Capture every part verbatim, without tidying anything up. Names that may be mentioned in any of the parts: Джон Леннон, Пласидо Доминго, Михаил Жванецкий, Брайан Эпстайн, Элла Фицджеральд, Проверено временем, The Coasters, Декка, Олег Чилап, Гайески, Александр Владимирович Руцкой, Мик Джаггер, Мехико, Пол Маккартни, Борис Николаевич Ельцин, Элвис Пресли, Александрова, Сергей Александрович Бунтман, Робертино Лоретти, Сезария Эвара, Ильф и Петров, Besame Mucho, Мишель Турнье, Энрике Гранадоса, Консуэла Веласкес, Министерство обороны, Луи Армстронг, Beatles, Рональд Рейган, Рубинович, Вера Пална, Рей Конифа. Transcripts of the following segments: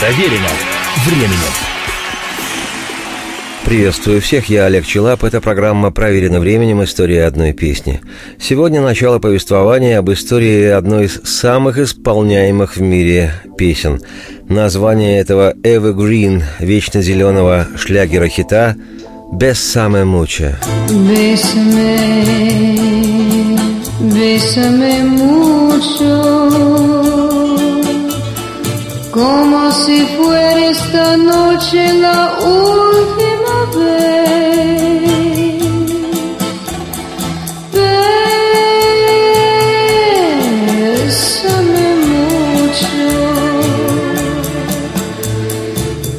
Проверено временем. Приветствую всех, я Олег Чилап, это программа «Проверено временем. История одной песни». Сегодня начало повествования об истории одной из самых исполняемых в мире песен. Название этого «Evergreen» вечно зеленого шлягера-хита «Besame Mucho». Besame, besame mucho, como si fuera esta noche la última. Bésame mucho,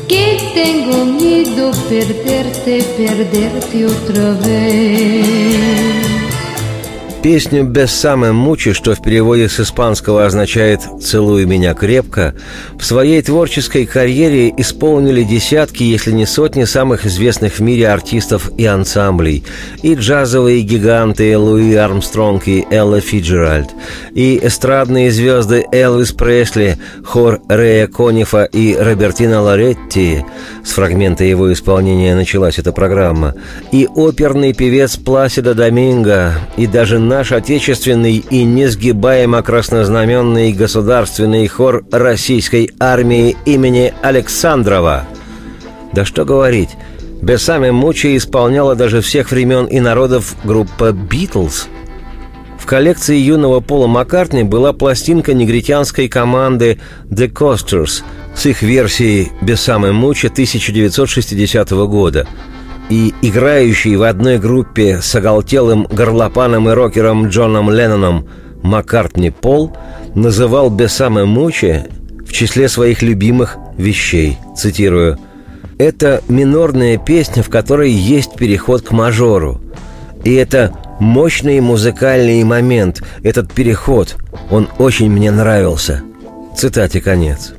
que tengo miedo perderte, perderte otra vez. Песню «Besame Mucho», что в переводе с испанского означает «Целуй меня крепко», в своей творческой карьере исполнили десятки, если не сотни самых известных в мире артистов и ансамблей. И джазовые гиганты Луи Армстронг и Элла Фицджеральд, и эстрадные звезды Элвис Пресли, хор Рея Конифа и Робертино Лоретти. С фрагмента его исполнения началась эта программа. И оперный певец Пласидо Доминго, и даже наш отечественный и несгибаемо краснознаменный государственный хор российской армии имени Александрова. Да что говорить, «Besame Mucho» исполняла даже всех времен и народов группа «Beatles». В коллекции юного Пола Маккартни была пластинка негритянской команды «The Coasters» с их версией «Besame Mucho» тысяча девятьсот шестидесятого года. И играющий в одной группе с оголтелым горлопаном и рокером Джоном Ленноном Маккартни Пол называл «Besame Mucho» в числе своих любимых вещей. Цитирую: «Это минорная песня, в которой есть переход к мажору. И это мощный музыкальный момент, этот переход. Он очень мне нравился». Цитате конец.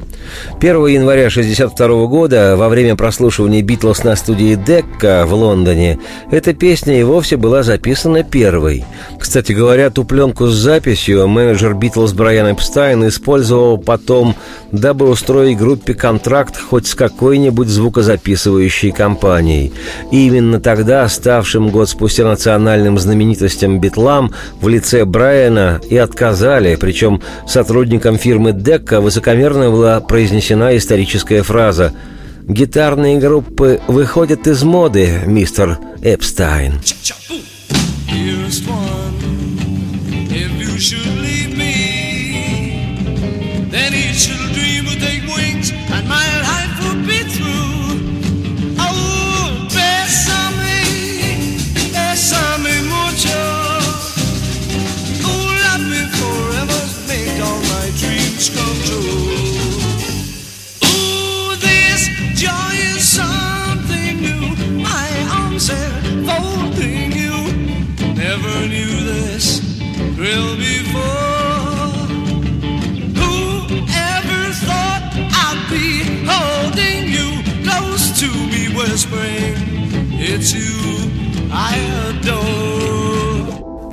первого января шестьдесят второго года, во время прослушивания «Битлз» на студии «Декка» в Лондоне, эта песня и вовсе была записана первой. Кстати говоря, ту пленку с записью менеджер «Битлз» Брайан Эпстайн использовал потом, дабы устроить группе контракт хоть с какой-нибудь звукозаписывающей компанией. И именно тогда, ставшим год спустя национальным знаменитостям «Битлам», в лице Брайана и отказали, причем сотрудникам фирмы «Декка» высокомерно была произнесена историческая фраза: «Гитарные группы выходят из моды, мистер Эпстайн».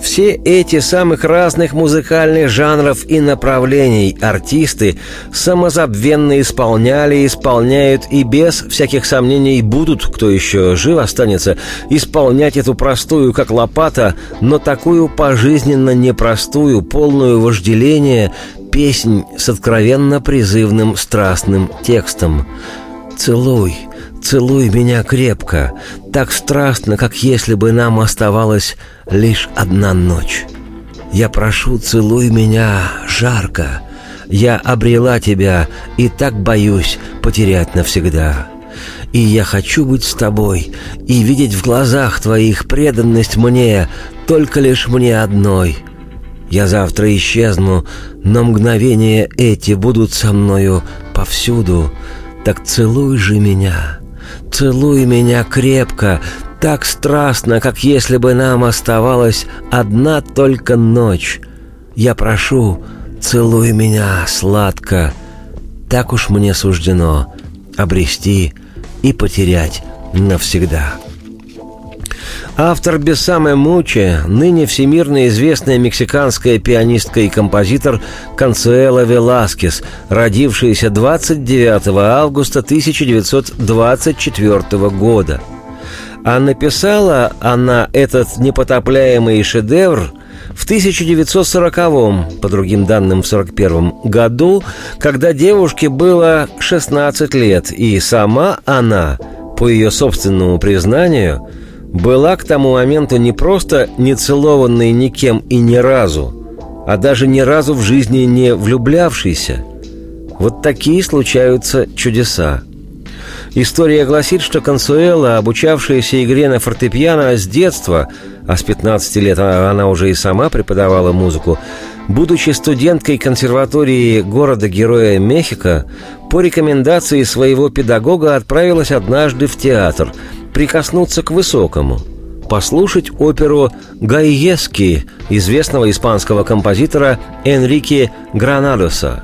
Все эти самых разных музыкальных жанров и направлений артисты самозабвенно исполняли, исполняют и без всяких сомнений будут, кто еще жив останется, исполнять эту простую, как лопата, но такую пожизненно непростую, полную вожделения песнь с откровенно призывным страстным текстом. «Целуй, целуй меня крепко, так страстно, как если бы нам оставалась лишь одна ночь. Я прошу, целуй меня жарко, я обрела тебя и так боюсь потерять навсегда. И я хочу быть с тобой и видеть в глазах твоих преданность мне, только лишь мне одной. Я завтра исчезну, но мгновения эти будут со мною повсюду. Так целуй же меня, целуй меня крепко, так страстно, как если бы нам оставалась одна только ночь. Я прошу, целуй меня сладко, так уж мне суждено обрести и потерять навсегда». Автор «Besame Mucho» – ныне всемирно известная мексиканская пианистка и композитор Консуэла Веласкес, родившаяся двадцать девятого августа тысяча девятьсот двадцать четвёртого года. А написала она этот непотопляемый шедевр в тысяча девятьсот сороковом, по другим данным, в сорок первом году, когда девушке было шестнадцать лет, и сама она, по ее собственному признанию, была к тому моменту не просто не целованной никем и ни разу, а даже ни разу в жизни не влюблявшейся. Вот такие случаются чудеса. История гласит, что Консуэла, обучавшаяся игре на фортепиано с детства, а с пятнадцати лет она уже и сама преподавала музыку, будучи студенткой консерватории города-героя Мехико, по рекомендации своего педагога отправилась однажды в театр прикоснуться к высокому, послушать оперу «Гайески» известного испанского композитора Энрике Гранадоса.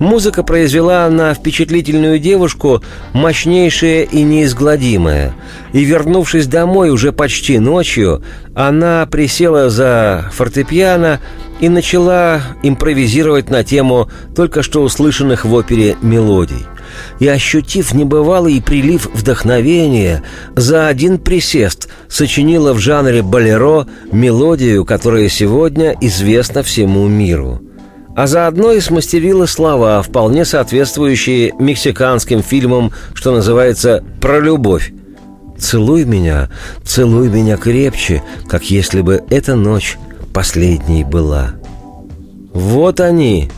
Музыка произвела на впечатлительную девушку мощнейшее и неизгладимое. И, вернувшись домой уже почти ночью, она присела за фортепиано и начала импровизировать на тему только что услышанных в опере мелодий. И, ощутив небывалый прилив вдохновения, за один присест сочинила в жанре болеро мелодию, которая сегодня известна всему миру. А заодно и смастерила слова, вполне соответствующие мексиканским фильмам, что называется «Про любовь». «Целуй меня, целуй меня крепче, как если бы эта ночь последней была». Вот они,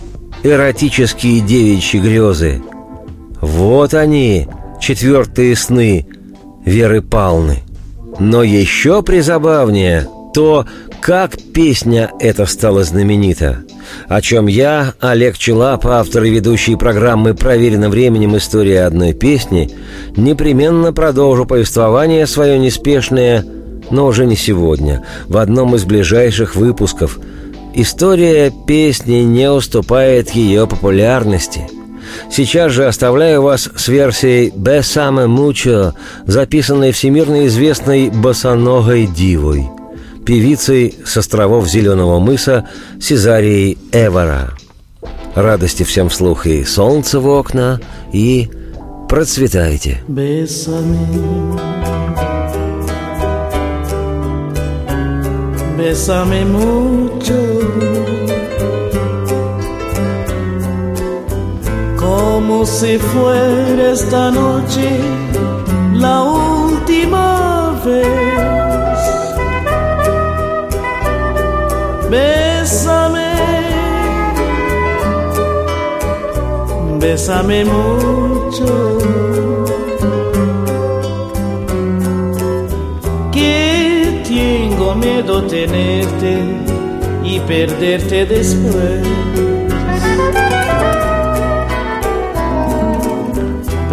эротические девичьи грезы. Вот они, четвертые сны Веры Палны. Но еще призабавнее то, как песня эта стала знаменита. О чем я, Олег Чилап, автор и ведущий программы «Проверено временем. История одной песни», непременно продолжу повествование свое неспешное, но уже не сегодня, в одном из ближайших выпусков. История песни не уступает ее популярности. Сейчас же оставляю вас с версией «Besame Mucho», записанной всемирно известной босоногой дивой, певицей с островов Зеленого мыса Сезарией Эвара. Радости всем вслух и солнце в окна, и процветайте. Besame, besame mucho, como si fuera esta noche la última vez. Bésame, bésame mucho. Que tengo miedo tenerte y perderte después.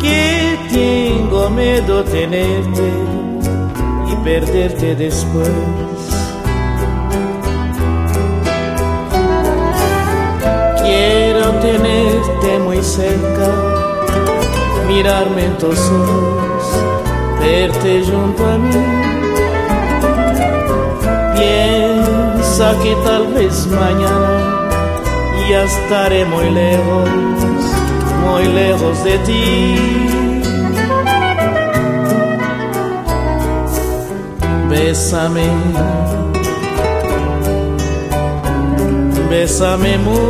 Que tengo miedo tenerte y perderte después. Tenerte muy cerca, mirarme en tus ojos, verte junto a mí. Piensa que tal vez mañana ya estaré muy lejos, muy lejos de ti. Bésame, bésame mucho.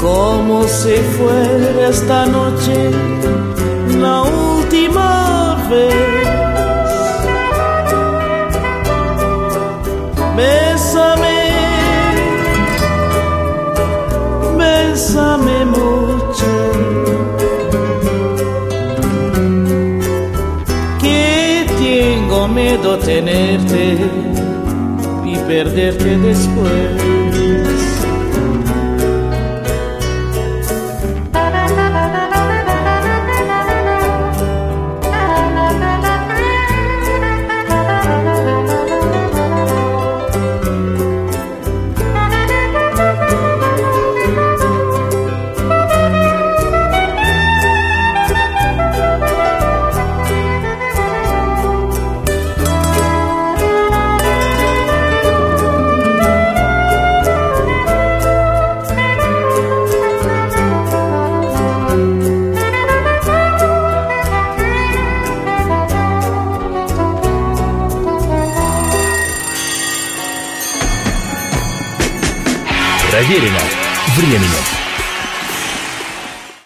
Como si fuera esta noche la última vez. Bésame, bésame mucho. puedo tenerte y perderte después. Проверено временем.